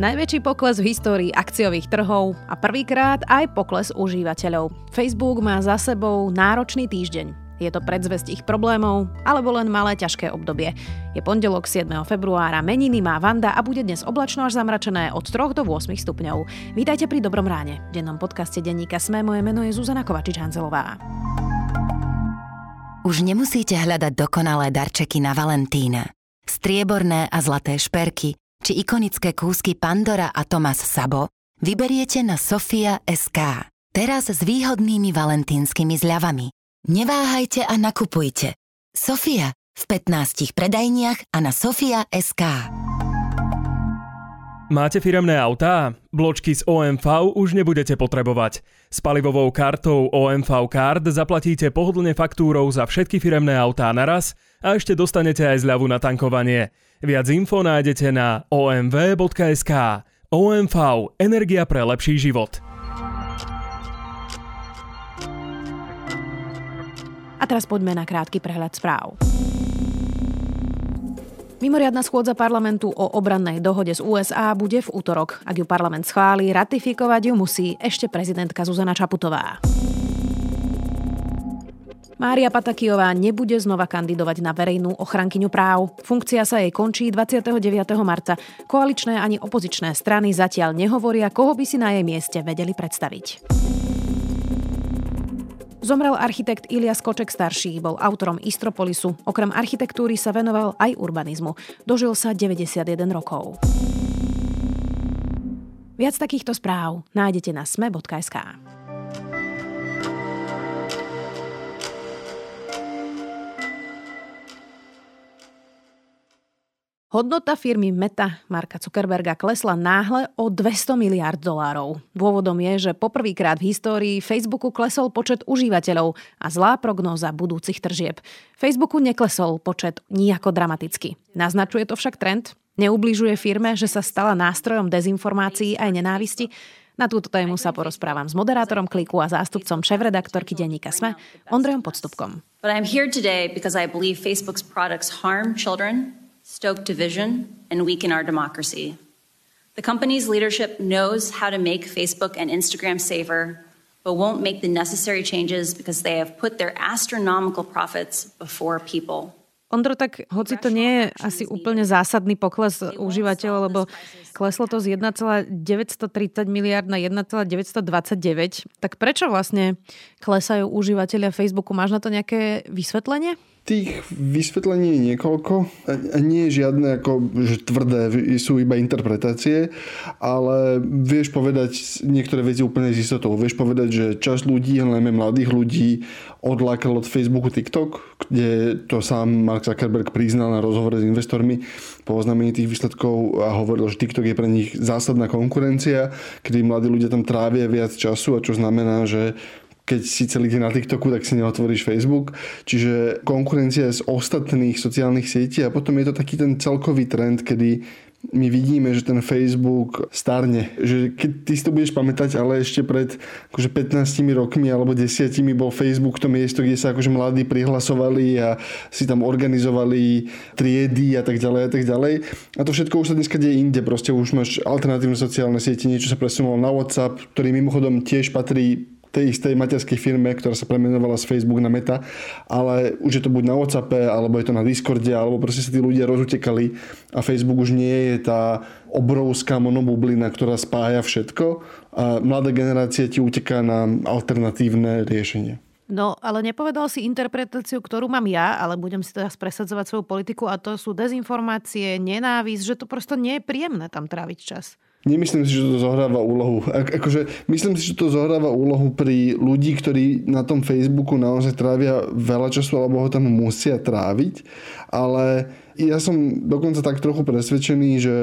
Najväčší pokles v histórii akciových trhov a prvýkrát aj pokles užívateľov. Facebook má za sebou náročný týždeň. Je to predzvesť ich problémov alebo len malé ťažké obdobie. Je pondelok 7. februára, meniny má Vanda a bude dnes oblačno až zamračené od 3 do 8 stupňov. Vítajte pri Dobrom ráne. V dennom podcaste denníka SME moje meno je Zuzana Kovačič-Hanzelová. Už nemusíte hľadať dokonalé darčeky na Valentína. Strieborné a zlaté šperky či ikonické kúsky Pandora a Thomas Sabo vyberiete na Sofia.sk. Teraz s výhodnými valentínskymi zľavami. Neváhajte a nakupujte. Sofia v 15 predajniach a na Sofia.sk. Máte firemné autá? Bločky z OMV už nebudete potrebovať. S palivovou kartou OMV Card zaplatíte pohodlne faktúrou za všetky firemné autá naraz a ešte dostanete aj zľavu na tankovanie. Viac info nájdete na omv.sk. OMV – energia pre lepší život. A teraz poďme na krátky prehľad správ. Mimoriadna schôdza parlamentu o obrannej dohode z USA bude v utorok. Ak ju parlament schváli, ratifikovať ju musí ešte prezidentka Zuzana Čaputová. Mária Patakiová nebude znova kandidovať na verejnú ochrankyňu práv. Funkcia sa jej končí 29. marca. Koaličné ani opozičné strany zatiaľ nehovoria, koho by si na jej mieste vedeli predstaviť. Zomrel architekt Iľja Skoček starší, bol autorom Istropolisu. Okrem architektúry sa venoval aj urbanizmu. Dožil sa 91 rokov. Viac takýchto správ nájdete na sme.sk. Hodnota firmy Meta Marka Zuckerberga klesla náhle o $200 miliárd. Dôvodom je, že poprvýkrát v histórii Facebooku klesol počet užívateľov a zlá prognóza budúcich tržieb. Facebooku neklesol počet nijako dramaticky. Naznačuje to však trend? Neubližuje firme, že sa stala nástrojom dezinformácií aj nenávisti? Na túto tému sa porozprávam s moderátorom Kliku a zástupcom šéfredaktorky denníka SME Ondrejom Podstupkom. But I'm here today because I believe Facebook's products harm children, stoke division, and weaken our democracy. The company's leadership knows how to make Facebook and Instagram safer, but won't make the necessary changes because they have put their astronomical profits before people. Ondro, tak hoci to nie je asi úplne zásadný pokles užívateľov, lebo kleslo to z 1,930 miliard na 1,929, tak prečo vlastne klesajú užívateľia Facebooku? Máš na to nejaké vysvetlenie? Tých vysvetlení je niekoľko. Nie je žiadne ako, že tvrdé, sú iba interpretácie, ale vieš povedať niektoré veci úplne s istotou. Vieš povedať, že časť ľudí, najmä mladých ľudí, odlákal od Facebooku TikTok, kde to sám Mark Zuckerberg priznal na rozhovore s investormi po oznámení tých výsledkov a hovoril, že TikTok je pre nich zásadná konkurencia, kedy mladí ľudia tam trávia viac času, a čo znamená, že keď si celý deň na TikToku, tak si neotvoríš Facebook. Čiže konkurencia z ostatných sociálnych sietí, a potom je to taký ten celkový trend, kedy my vidíme, že ten Facebook starne. Že keď ty si to budeš pamätať, ale ešte pred 15 rokmi alebo 10 bol Facebook to miesto, kde sa akože mladí prihlasovali a si tam organizovali triedy a tak ďalej a tak ďalej. A to všetko už sa dneska deje inde. Proste už máš alternatívne sociálne siete, niečo sa presunulo na WhatsApp, ktorý mimochodom tiež patrí tej istej materskej firme, ktorá sa premenovala z Facebook na Meta, ale už je to buď na WhatsAppe, alebo je to na Discorde, alebo proste sa tí ľudia rozutekali a Facebook už nie je tá obrovská monobublina, ktorá spája všetko a mladá generácia ti uteká na alternatívne riešenie. No, ale nepovedal si interpretáciu, ktorú mám ja, ale budem si teraz presadzovať svoju politiku, a to sú dezinformácie, nenávisť, že to prosto nie je príjemné tam tráviť čas. Nemyslím si, že to zohráva úlohu. Myslím si, že to zohráva úlohu pri ľudí, ktorí na tom Facebooku naozaj trávia veľa času alebo ho tam musia tráviť. Ale ja som dokonca tak trochu presvedčený, že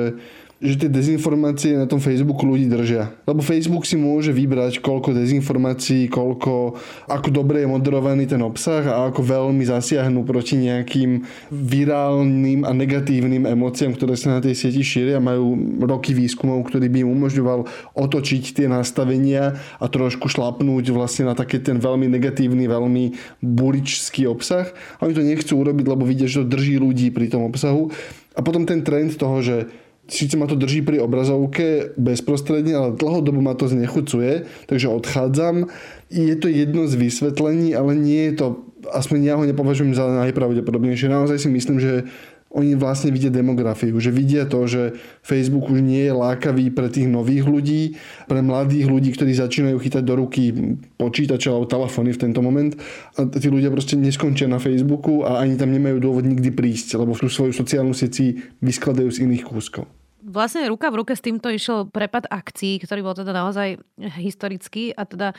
tie dezinformácie na tom Facebooku ľudí držia. Lebo Facebook si môže vybrať, koľko dezinformácií, ako dobre je moderovaný ten obsah a ako veľmi zasiahnu proti nejakým virálnym a negatívnym emóciám, ktoré sa na tej sieti šíria. Majú roky výskumov, ktorý by im umožňoval otočiť tie nastavenia a trošku šlapnúť vlastne na taký ten veľmi negatívny, veľmi buličský obsah. A oni to nechcú urobiť, lebo vidia, že to drží ľudí pri tom obsahu. A potom ten trend toho, že Sice ma to drží pri obrazovke bezprostredne, ale dlhodobo ma to znechucuje, takže odchádzam. Je to jedno z vysvetlení, ale nie je to, aspoň ja ho nepovažujem za najpravdepodobnejšie. Naozaj si myslím, že oni vlastne vidia demografiu, že vidia to, že Facebook už nie je lákavý pre tých nových ľudí, pre mladých ľudí, ktorí začínajú chytať do ruky počítače alebo telefóny v tento moment. A tí ľudia proste neskončia na Facebooku a ani tam nemajú dôvod nikdy prísť, lebo tú svoju sociálnu sieť vyskladajú z iných kúskov. Vlastne ruka v ruke s týmto išiel prepad akcií, ktorý bol teda naozaj historický a teda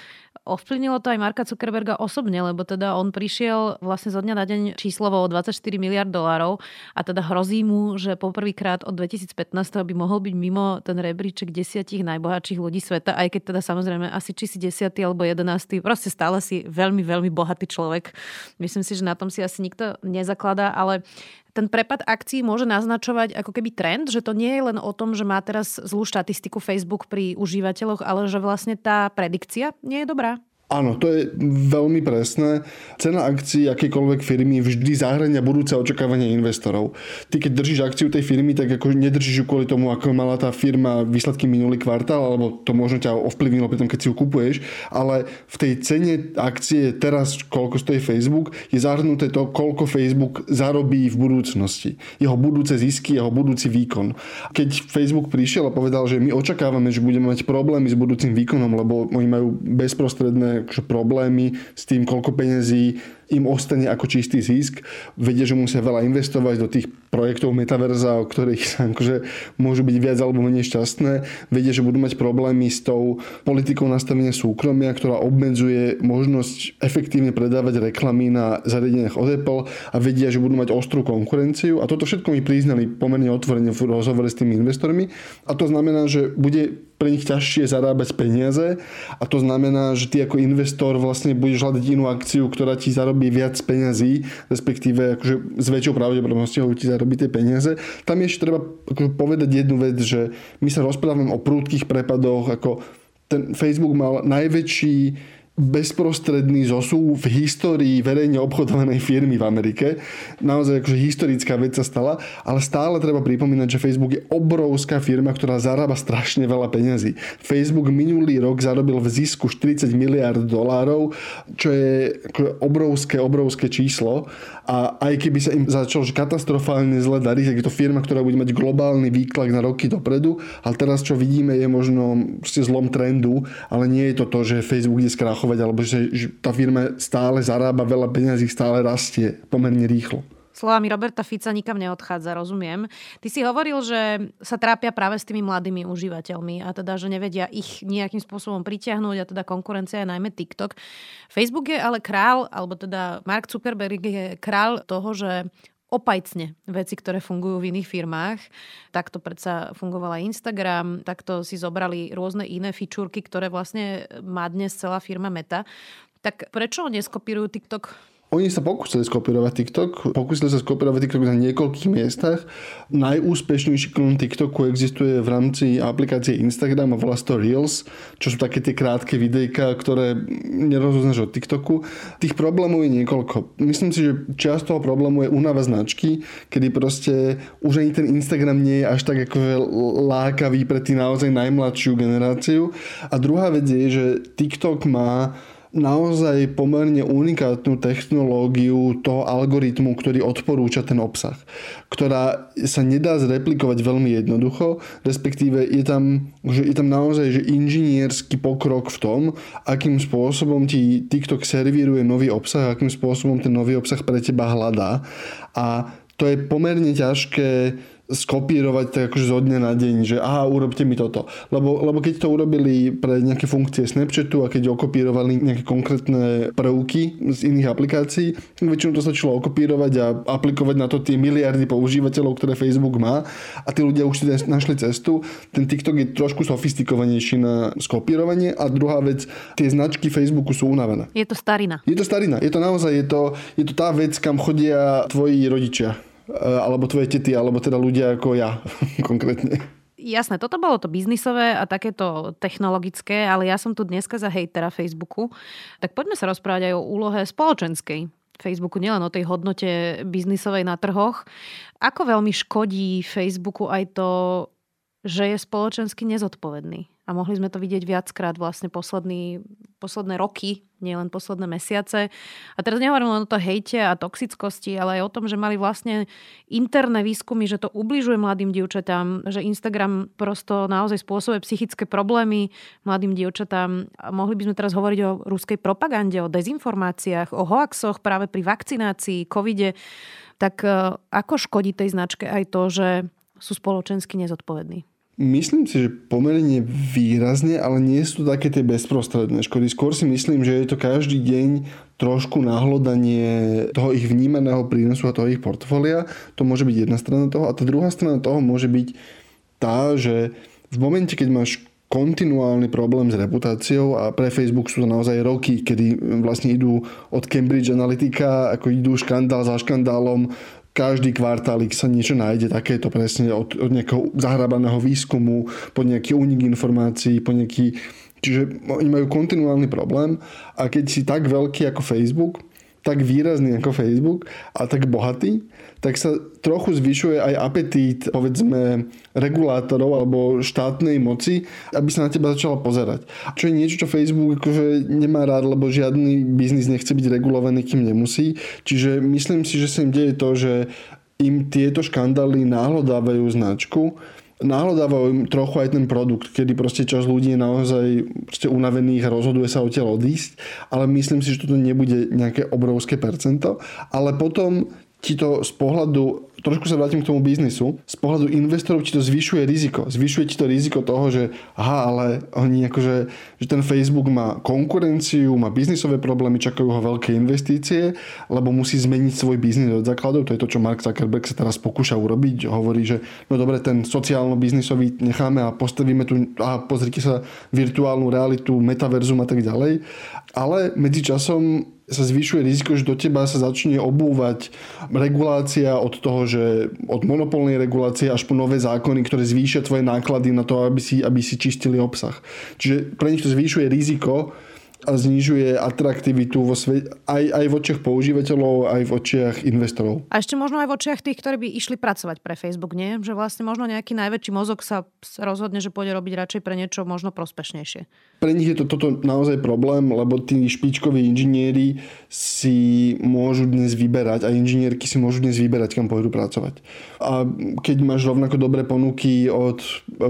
ovplyvnilo to aj Marka Zuckerberga osobne, lebo teda on prišiel vlastne zo dňa na deň číslovo o $24 miliárd a teda hrozí mu, že poprvýkrát od 2015 by mohol byť mimo ten rebríček 10 najbohatších ľudí sveta, aj keď teda samozrejme asi či si 10. alebo 11. proste stále si veľmi, veľmi bohatý človek. Myslím si, že na tom si asi nikto nezakladá, ale ten prepad akcií môže naznačovať ako keby trend, že to nie je len o tom, že má teraz zlú štatistiku Facebook pri užívateľoch, ale že vlastne tá predikcia nie je dobrá. Áno, to je veľmi presné. Cena akcií akejkoľvek firmy vždy zahrania budúce očakávania investorov. Ty keď držíš akciu tej firmy, tak ako nedržíš ju kvôli tomu, ako mala tá firma výsledky minulý kvartál, alebo to možno ťa ovplyvnilo pri tom, keď si ju kupuješ, ale v tej cene akcie teraz, koľko stojí Facebook, je zahrnuté to, koľko Facebook zarobí v budúcnosti. Jeho budúce zisky, jeho budúci výkon. Keď Facebook prišiel a povedal, že my očakávame, že budeme mať problémy s budúcim výkonom, lebo oni majú bezprostredné problémy s tým, koľko peňazí im ostane ako čistý zisk. Vedia, že musia veľa investovať do tých projektov Metaverza, o ktorých sa akože môžu byť viac alebo menej šťastné. Vedia, že budú mať problémy s tou politikou nastavenia súkromia, ktorá obmedzuje možnosť efektívne predávať reklamy na zariadeniach od Apple a vedia, že budú mať ostrú konkurenciu. A toto všetko mi priznali pomerne otvorene v rozhovore s tými investormi. A to znamená, že bude pre nich ťažšie zarábať peniaze a to znamená, že ty ako investor vlastne budeš hľadať inú akciu, ktorá ti zarobí viac peňazí, respektíve akože s väčšou pravdepodobnosťou ti zarobí tie peniaze. Tam ešte treba akože povedať jednu vec, že my sa rozprávame o prudkých prepadoch, ako ten Facebook mal najväčší bezprostredný zosúv v histórii verejne obchodovanej firmy v Amerike. Naozaj akože historická vec sa stala, ale stále treba pripomínať, že Facebook je obrovská firma, ktorá zarába strašne veľa peňazí. Facebook minulý rok zarobil v zisku $40 miliárd, čo je obrovské číslo a aj keby sa im začalo katastrofálne zle dariť, tak je to firma, ktorá bude mať globálny výtlak na roky dopredu, ale teraz čo vidíme je možno zlom trendu, ale nie je to to, že Facebook je skrachový alebo že tá firma stále zarába veľa peňazí, stále rastie pomerne rýchlo. Slovami Roberta Fica nikam neodchádza, rozumiem. Ty si hovoril, že sa trápia práve s tými mladými užívateľmi a teda, že nevedia ich nejakým spôsobom pritiahnuť a teda konkurencia je najmä TikTok. Facebook je ale král, alebo teda Mark Zuckerberg je král toho, že opajcne veci, ktoré fungujú v iných firmách. Takto predsa fungoval aj Instagram, takto si zobrali rôzne iné fičúrky, ktoré vlastne má dnes celá firma Meta. Tak prečo neskopírujú TikTok? Oni sa pokúsili skopírovať TikTok. Pokúsili sa skopírovať TikTok na niekoľkých miestach. Najúspešnejší klon TikToku existuje v rámci aplikácie Instagram a volá to Reels, čo sú také tie krátke videjka, ktoré nerozoznáš od TikToku. Tých problémov je niekoľko. Myslím si, že časť toho problému je únava značky, kedy proste už ani ten Instagram nie je až tak ako lákavý pre tí naozaj najmladšiu generáciu. A druhá vec je, že TikTok má naozaj pomerne unikátnu technológiu toho algoritmu, ktorý odporúča ten obsah, ktorá sa nedá zreplikovať veľmi jednoducho, respektíve je tam naozaj že inžinierský pokrok v tom, akým spôsobom ti TikTok servíruje nový obsah, akým spôsobom ten nový obsah pre teba hľadá a to je pomerne ťažké skopírovať tak akože zo dňa na deň, že aha, urobte mi toto. Lebo keď to urobili pre nejaké funkcie Snapchatu a keď okopírovali nejaké konkrétne prvky z iných aplikácií, väčšinou to stačilo okopírovať a aplikovať na to tie miliardy používateľov, ktoré Facebook má a tí ľudia už si našli cestu. Ten TikTok je trošku sofistikovanejší na skopírovanie a druhá vec, tie značky Facebooku sú unavené. Je to starina. Je to naozaj, je to tá vec, kam chodia tvoji rodičia. Alebo tvoje tety, alebo teda ľudia ako ja konkrétne. Jasné, toto bolo to biznisové a takéto technologické, ale ja som tu dneska za hejtera Facebooku. Tak poďme sa rozprávať aj o úlohe spoločenskej Facebooku, nielen o tej hodnote biznisovej na trhoch. Ako veľmi škodí Facebooku aj to že je spoločensky nezodpovedný. A mohli sme to vidieť viackrát vlastne posledné roky, nielen posledné mesiace. A teraz nehovorím len o to hejte a toxickosti, ale aj o tom, že mali vlastne interné výskumy, že to ubližuje mladým dievčatám, že Instagram prosto naozaj spôsobuje psychické problémy mladým dievčatám. A mohli by sme teraz hovoriť o ruskej propagande, o dezinformáciách, o hoaxoch práve pri vakcinácii, covide. Tak ako škodí tej značke aj to, že sú spoločensky nezodpovední? Myslím si, že pomerne výrazne, ale nie sú také tie bezprostredné škody. Skôr si myslím, že je to každý deň trošku nahlodanie toho ich vnímaného prínosu a toho ich portfólia. To môže byť jedna strana toho. A tá druhá strana toho môže byť tá, že v momente, keď máš kontinuálny problém s reputáciou, a pre Facebook sú to naozaj roky, kedy vlastne idú od Cambridge Analytica, ako idú škandál za škandálom, každý kvartálik sa niečo nájde takéto presne od nejakého zahrabaného výskumu, po nejaký únik informácií, Čiže oni majú kontinuálny problém a keď si tak veľký ako Facebook, tak výrazný ako Facebook a tak bohatý, tak sa trochu zvyšuje aj apetít, povedzme, regulátorov alebo štátnej moci, aby sa na teba začala pozerať. Čo je niečo, čo Facebook akože nemá rád, lebo žiadny biznis nechce byť regulovaný, kým nemusí. Čiže myslím si, že sa im deje to, že im tieto škandály náhle dávajú značku, náhľadávajú trochu aj ten produkt, kedy proste časť ľudí je naozaj unavených a rozhoduje sa odtiaľ odísť, ale myslím si, že toto nebude nejaké obrovské percento, ale potom ti to z pohľadu, trošku sa vrátim k tomu biznisu, z pohľadu investorov ti to zvyšuje riziko. Zvyšuje ti to riziko toho, že aha, ale oni akože, že ten Facebook má konkurenciu, má biznisové problémy, čakajú ho veľké investície, lebo musí zmeniť svoj biznis od základov. To je to, čo Mark Zuckerberg sa teraz pokúša urobiť. Hovorí, že no dobre, ten sociálno-biznisový necháme a postavíme tu, a pozrite sa, virtuálnu realitu, metaverzum a tak ďalej. Ale medzičasom sa zvyšuje riziko, že do teba sa začne obúvať regulácia od toho, že od monopolnej regulácie až po nové zákony, ktoré zvýšia tvoje náklady na to, aby si čistili obsah. Čiže pre nich to zvyšuje riziko a znižuje atraktivitu aj v očiach používateľov, aj v očiach investorov. A ešte možno aj v očiach tých, ktorí by išli pracovať pre Facebook, nie? Že vlastne možno nejaký najväčší mozog sa rozhodne, že pôjde robiť radšej pre niečo možno prospešnejšie. Pre nich je toto naozaj problém, lebo tí špičkoví inžinieri si môžu dnes vyberať a inžinierky si môžu dnes vyberať, kam pôjdu pracovať. A keď máš rovnako dobré ponuky od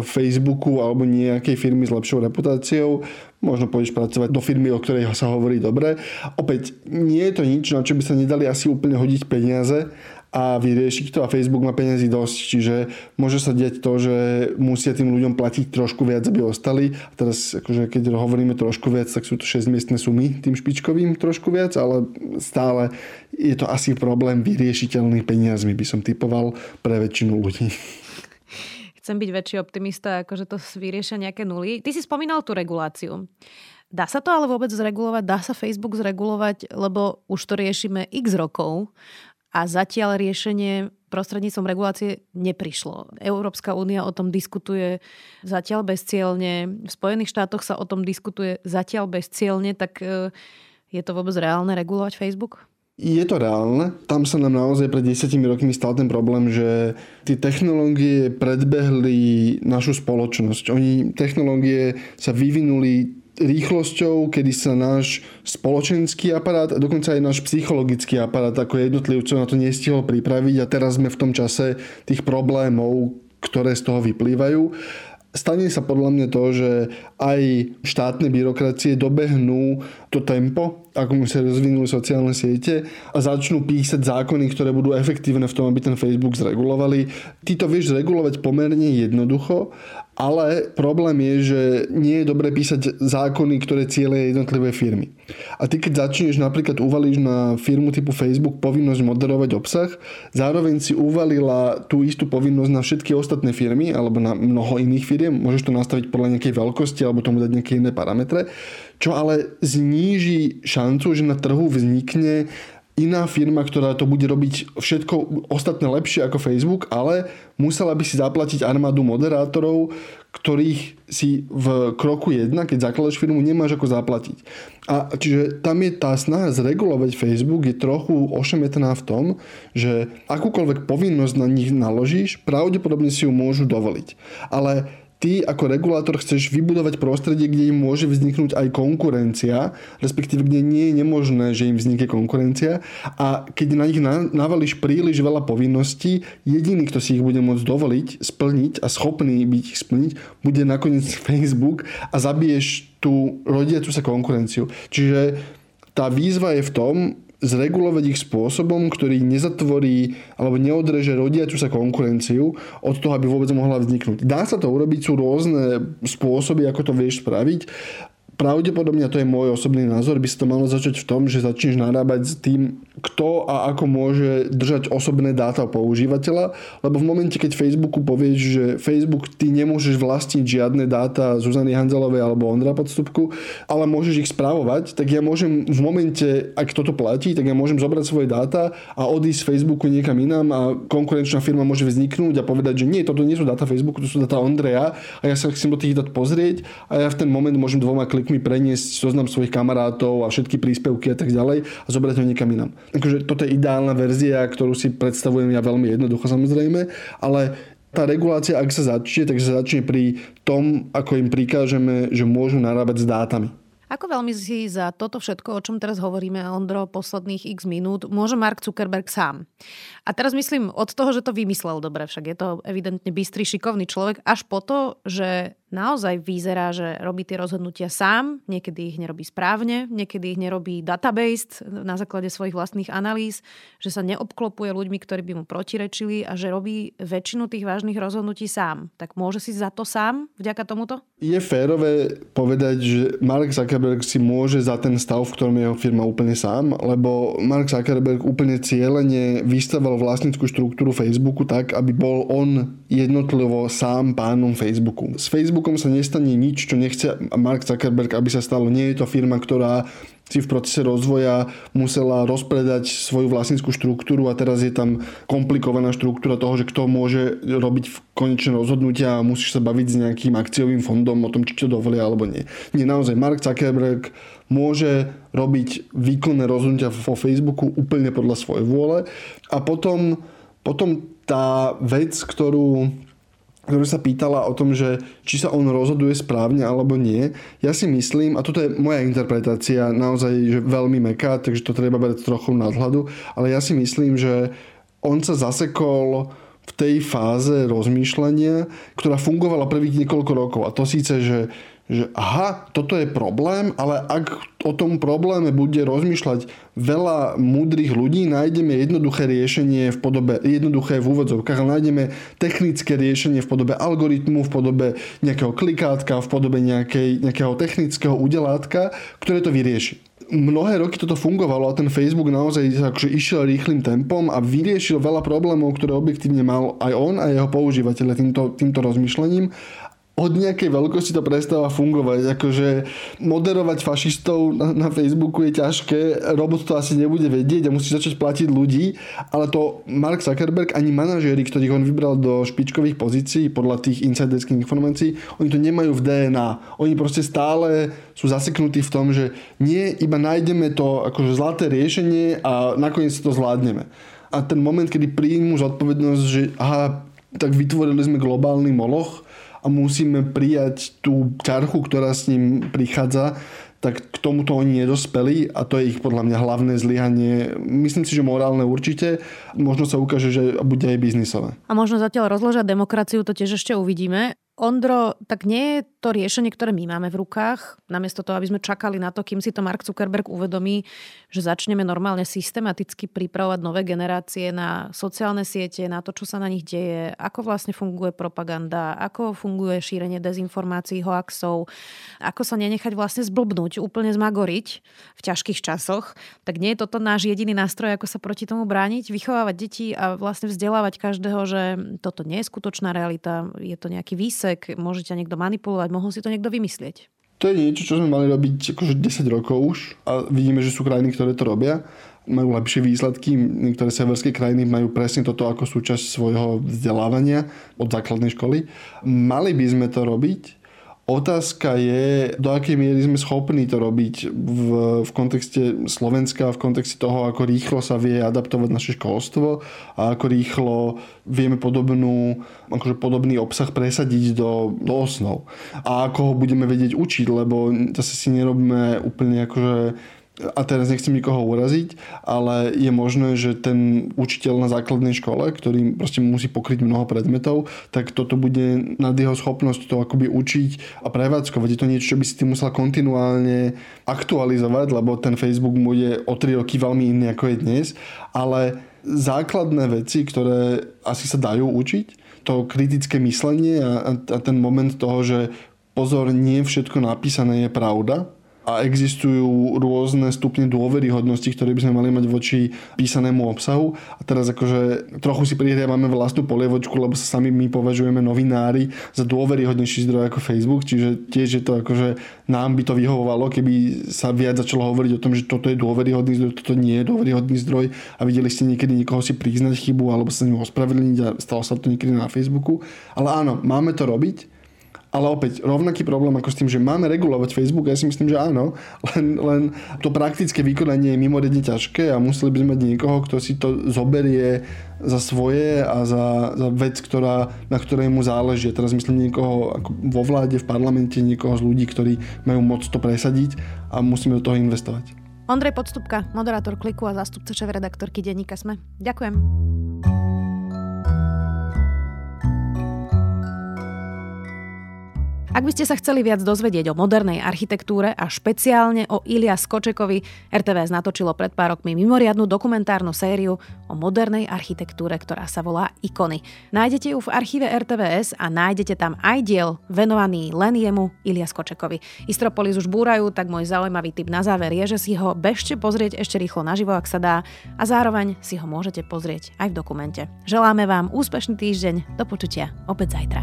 Facebooku alebo nejakej firmy s lepšou reputáciou, možno pôjdeš pracovať do firmy, o ktorej sa hovorí dobre. Opäť, nie je to nič, na čo by sa nedali asi úplne hodiť peniaze a vyriešiť to, a Facebook má peniazy dosť, čiže môže sa diať to, že musia tým ľuďom platiť trošku viac, aby ostali. A teraz, akože, keď hovoríme trošku viac, tak sú to 6-miestne sumy tým špičkovým trošku viac, ale stále je to asi problém vyriešiteľný peniazmi, by som typoval, pre väčšinu ľudí. Chcem byť väčší optimista, akože to vyriešia nejaké nuly. Ty si spomínal tú reguláciu. Dá sa to ale vôbec zregulovať? Dá sa Facebook zregulovať? Lebo už to riešime x rokov a zatiaľ riešenie prostredníctvom regulácie neprišlo. Európska únia o tom diskutuje zatiaľ bezcielne. V Spojených štátoch sa o tom diskutuje zatiaľ bezcielne. Tak je to vôbec reálne regulovať Facebook? Je to reálne. Tam sa nám naozaj pred 10 rokmi stal ten problém, že tie technológie predbehli našu spoločnosť. Technológie sa vyvinuli rýchlosťou, kedy sa náš spoločenský aparát, dokonca aj náš psychologický aparát ako jednotlivcov na to nestihol pripraviť a teraz sme v tom čase tých problémov, ktoré z toho vyplývajú. Stane sa podľa mňa to, že aj štátne byrokracie dobehnú to tempo, ako sa rozvinuli sociálne siete, a začnú písať zákony, ktoré budú efektívne v tom, aby ten Facebook zregulovali. Ty to vieš zregulovať pomerne jednoducho, ale problém je, že nie je dobre písať zákony, ktoré cieľia jednotlivé firmy. A ty keď začneš, napríklad uvalíš na firmu typu Facebook povinnosť moderovať obsah, zároveň si uvalila tú istú povinnosť na všetky ostatné firmy alebo na mnoho iných firm. Môžeš to nastaviť podľa nejakej veľkosti alebo tomu dať nejaké iné parametre, čo ale zníži šancu, že na trhu vznikne iná firma, ktorá to bude robiť všetko ostatné lepšie ako Facebook, ale musela by si zaplatiť armádu moderátorov, ktorých si v kroku 1, keď zakladaš firmu, nemáš ako zaplatiť. A čiže tam je tá snaha zregulovať Facebook je trochu ošemetná v tom, že akúkoľvek povinnosť na nich naložíš, pravdepodobne si ju môžu dovoliť. Ale ty ako regulátor chceš vybudovať prostredie, kde im môže vzniknúť aj konkurencia, respektíve kde nie je nemožné, že im vznikne konkurencia, a keď na nich navalíš príliš veľa povinností, jediný, kto si ich bude môcť dovoliť, splniť a schopný byť ich splniť, bude nakoniec Facebook a zabiješ tú rodiacu sa konkurenciu. Čiže tá výzva je v tom, zregulovať ich spôsobom, ktorý nezatvorí alebo neodreže rodiacu sa konkurenciu od toho, aby vôbec mohla vzniknúť. Dá sa to urobiť, sú rôzne spôsoby, ako to vieš spraviť. Pravdepodobne, to je môj osobný názor, by sa to malo začať v tom, že začneš narábať s tým, kto a ako môže držať osobné dáta používateľa, lebo v momente, keď Facebooku povieš, že Facebook, ty nemôžeš vlastniť žiadne dáta Zuzany Hanzelovej alebo Ondra Podstupku, ale môžeš ich správovať, tak ja môžem v momente, ak toto platí, tak ja môžem zobrať svoje dáta a odísť z Facebooku niekam inám a konkurenčná firma môže vzniknúť a povedať, že nie, toto nie sú dáta Facebooku, to sú dáta Ondreja a ja sa chcem do tých dát pozrieť a ja v ten moment môžem dvoma klikmi mi preniesť zoznam svojich kamarátov a všetky príspevky a tak ďalej a zobrať ho niekam inám. Takže toto je ideálna verzia, ktorú si predstavujem ja veľmi jednoducho samozrejme, ale tá regulácia, ak sa začne, tak sa začne pri tom, ako im prikážeme, že môžu narábať s dátami. Ako veľmi si za toto všetko, o čom teraz hovoríme, Ondro, posledných x minút, môže Mark Zuckerberg sám? A teraz myslím od toho, že to vymyslel dobre, však je to evidentne bystrý, šikovný človek, až po to, že naozaj vyzerá, že robí tie rozhodnutia sám, niekedy ich nerobí správne, niekedy ich nerobí database na základe svojich vlastných analýz, že sa neobklopuje ľuďmi, ktorí by mu protirečili a že robí väčšinu tých vážnych rozhodnutí sám. Tak môže si za to sám vďaka tomuto? Je férové povedať, že Mark Zuckerberg si môže za ten stav, v ktorom je jeho firma, úplne sám, lebo Mark Zuckerberg úplne cielene vystával vlastnícku štruktúru Facebooku tak, aby bol on jednotlivo sám pánom Facebooku. S Facebookom sa nestane nič, čo nechce Mark Zuckerberg, aby sa stalo. Nie je to firma, ktorá si v procese rozvoja musela rozpredať svoju vlastnícku štruktúru a teraz je tam komplikovaná štruktúra toho, že kto môže robiť konečné rozhodnutia a musíš sa baviť s nejakým akciovým fondom o tom, či to dovolia alebo nie. Nie, naozaj Mark Zuckerberg môže robiť výkonné rozhodnutia vo Facebooku úplne podľa svojej vôle. A potom tá vec, ktorú sa pýtala o tom, že či sa on rozhoduje správne alebo nie. Ja si myslím, a toto je moja interpretácia, naozaj že veľmi mäkká, takže to treba brať trochu nadhľadu, ale ja si myslím, že on sa zasekol v tej fáze rozmýšľania, ktorá fungovala prvých niekoľko rokov. A to síce, že aha, toto je problém, ale ak o tom probléme bude rozmýšľať veľa múdrych ľudí, nájdeme jednoduché riešenie v podobe, jednoduché v úvodzovkách, ale nájdeme technické riešenie v podobe algoritmu, v podobe nejakého klikátka, v podobe nejakého technického udelátka, ktoré to vyrieši. Mnohé roky toto fungovalo a ten Facebook naozaj akože išiel rýchlym tempom a vyriešil veľa problémov, ktoré objektívne mal aj on a jeho používateľe týmto rozmýšlením. Od nejakej veľkosti to prestáva fungovať. Akože moderovať fašistov na Facebooku je ťažké, robot to asi nebude vedieť a musí začať platiť ľudí, ale to Mark Zuckerberg ani manažéri, ktorých on vybral do špičkových pozícií podľa tých insiderských informácií, oni to nemajú v DNA. Oni proste stále sú zaseknutí v tom, že nie, iba nájdeme to akože zlaté riešenie a nakoniec to zvládneme. A ten moment, kedy príjmu zodpovednosť, že aha, tak vytvorili sme globálny moloch, a musíme prijať tú ťarchu, ktorá s ním prichádza, tak k tomuto oni nedospeli a to je ich podľa mňa hlavné zlyhanie. Myslím si, že morálne určite. Možno sa ukáže, že bude aj biznisové. A možno zatiaľ rozložia demokraciu, to tiež ešte uvidíme. Ondro, tak nie je to riešenie, ktoré my máme v rukách, namiesto toho, aby sme čakali na to, kým si to Mark Zuckerberg uvedomí, že začneme normálne systematicky pripravovať nové generácie na sociálne siete, na to, čo sa na nich deje, ako vlastne funguje propaganda, ako funguje šírenie dezinformácií, hoaxov, ako sa nenechať vlastne zblbnúť, úplne zmagoriť v ťažkých časoch. Tak nie je toto náš jediný nástroj, ako sa proti tomu brániť, vychovávať deti a vlastne vzdelávať každého, že toto nie je skutočná realita, je to nejaký výsek, môžete niekto manipulovať, mohol si to niekto vymyslieť. To je niečo, čo sme mali robiť akože 10 rokov už a vidíme, že sú krajiny, ktoré to robia. majú lepšie výsledky. Niektoré severské krajiny majú presne toto ako súčasť svojho vzdelávania od základnej školy. Mali by sme to robiť. Otázka je, do akej miery sme schopní to robiť v kontexte Slovenska, v kontexte toho, ako rýchlo sa vie adaptovať naše školstvo a ako rýchlo vieme podobný obsah presadiť do osnov. A ako ho budeme vedieť učiť, lebo zase si nerobíme úplne a teraz nechcem nikoho uraziť, ale je možné, že ten učiteľ na základnej škole, ktorý proste musí pokryť mnoho predmetov, tak toto bude nad jeho schopnosť to akoby učiť a prevádzkovať. Je to niečo, čo by si ty musel kontinuálne aktualizovať, lebo ten Facebook bude o 3 roky veľmi iný ako je dnes, ale základné veci, ktoré asi sa dajú učiť, to kritické myslenie a ten moment toho, že pozor, nie všetko napísané je pravda, a existujú rôzne stupne dôveryhodnosti, ktoré by sme mali mať voči písanému obsahu. A teraz trochu si prihrievame vlastnú polievočku, lebo sa sami my považujeme novinári za dôveryhodnejší zdroj ako Facebook, čiže tiež je to nám by to vyhovovalo, keby sa viac začalo hovoriť o tom, že toto je dôveryhodný zdroj, toto nie je dôveryhodný zdroj a videli ste niekedy niekoho si priznať chybu alebo sa s ním ospravedlniť a stalo sa to niekedy na Facebooku. Ale áno, máme to robiť. Ale opäť, rovnaký problém ako s tým, že máme regulovať Facebook, ja si myslím, že áno, len to praktické výkonanie je mimoriadne ťažké a museli by sme mať niekoho, kto si to zoberie za svoje a za vec, na ktorej mu záleží. Teraz myslím niekoho ako vo vláde, v parlamente, niekoho z ľudí, ktorí majú moc to presadiť a musíme do toho investovať. Ondrej Podstupka, moderátor Kliku a zástupca šéfredaktorky denníka SME. Ďakujem. Ak by ste sa chceli viac dozvedieť o modernej architektúre a špeciálne o Iľja Skočekovi, RTVS natočilo pred pár rokmi mimoriadnu dokumentárnu sériu o modernej architektúre, ktorá sa volá Ikony. Nájdete ju v archíve RTVS a nájdete tam aj diel venovaný len jemu, Iľja Skočekovi. Istropolis už búrajú, tak môj zaujímavý tip na záver je, že si ho bežte pozrieť ešte rýchlo naživo, ak sa dá, a zároveň si ho môžete pozrieť aj v dokumente. Želáme vám úspešný týždeň, do počutia opäť zajtra.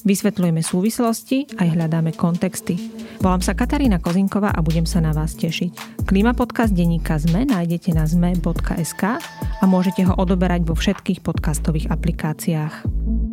Vysvetľujeme súvislosti a hľadáme kontexty. Volám sa Katarína Kozinková a budem sa na vás tešiť. Klima podcast denníka ZME nájdete na zme.sk a môžete ho odoberať vo všetkých podcastových aplikáciách.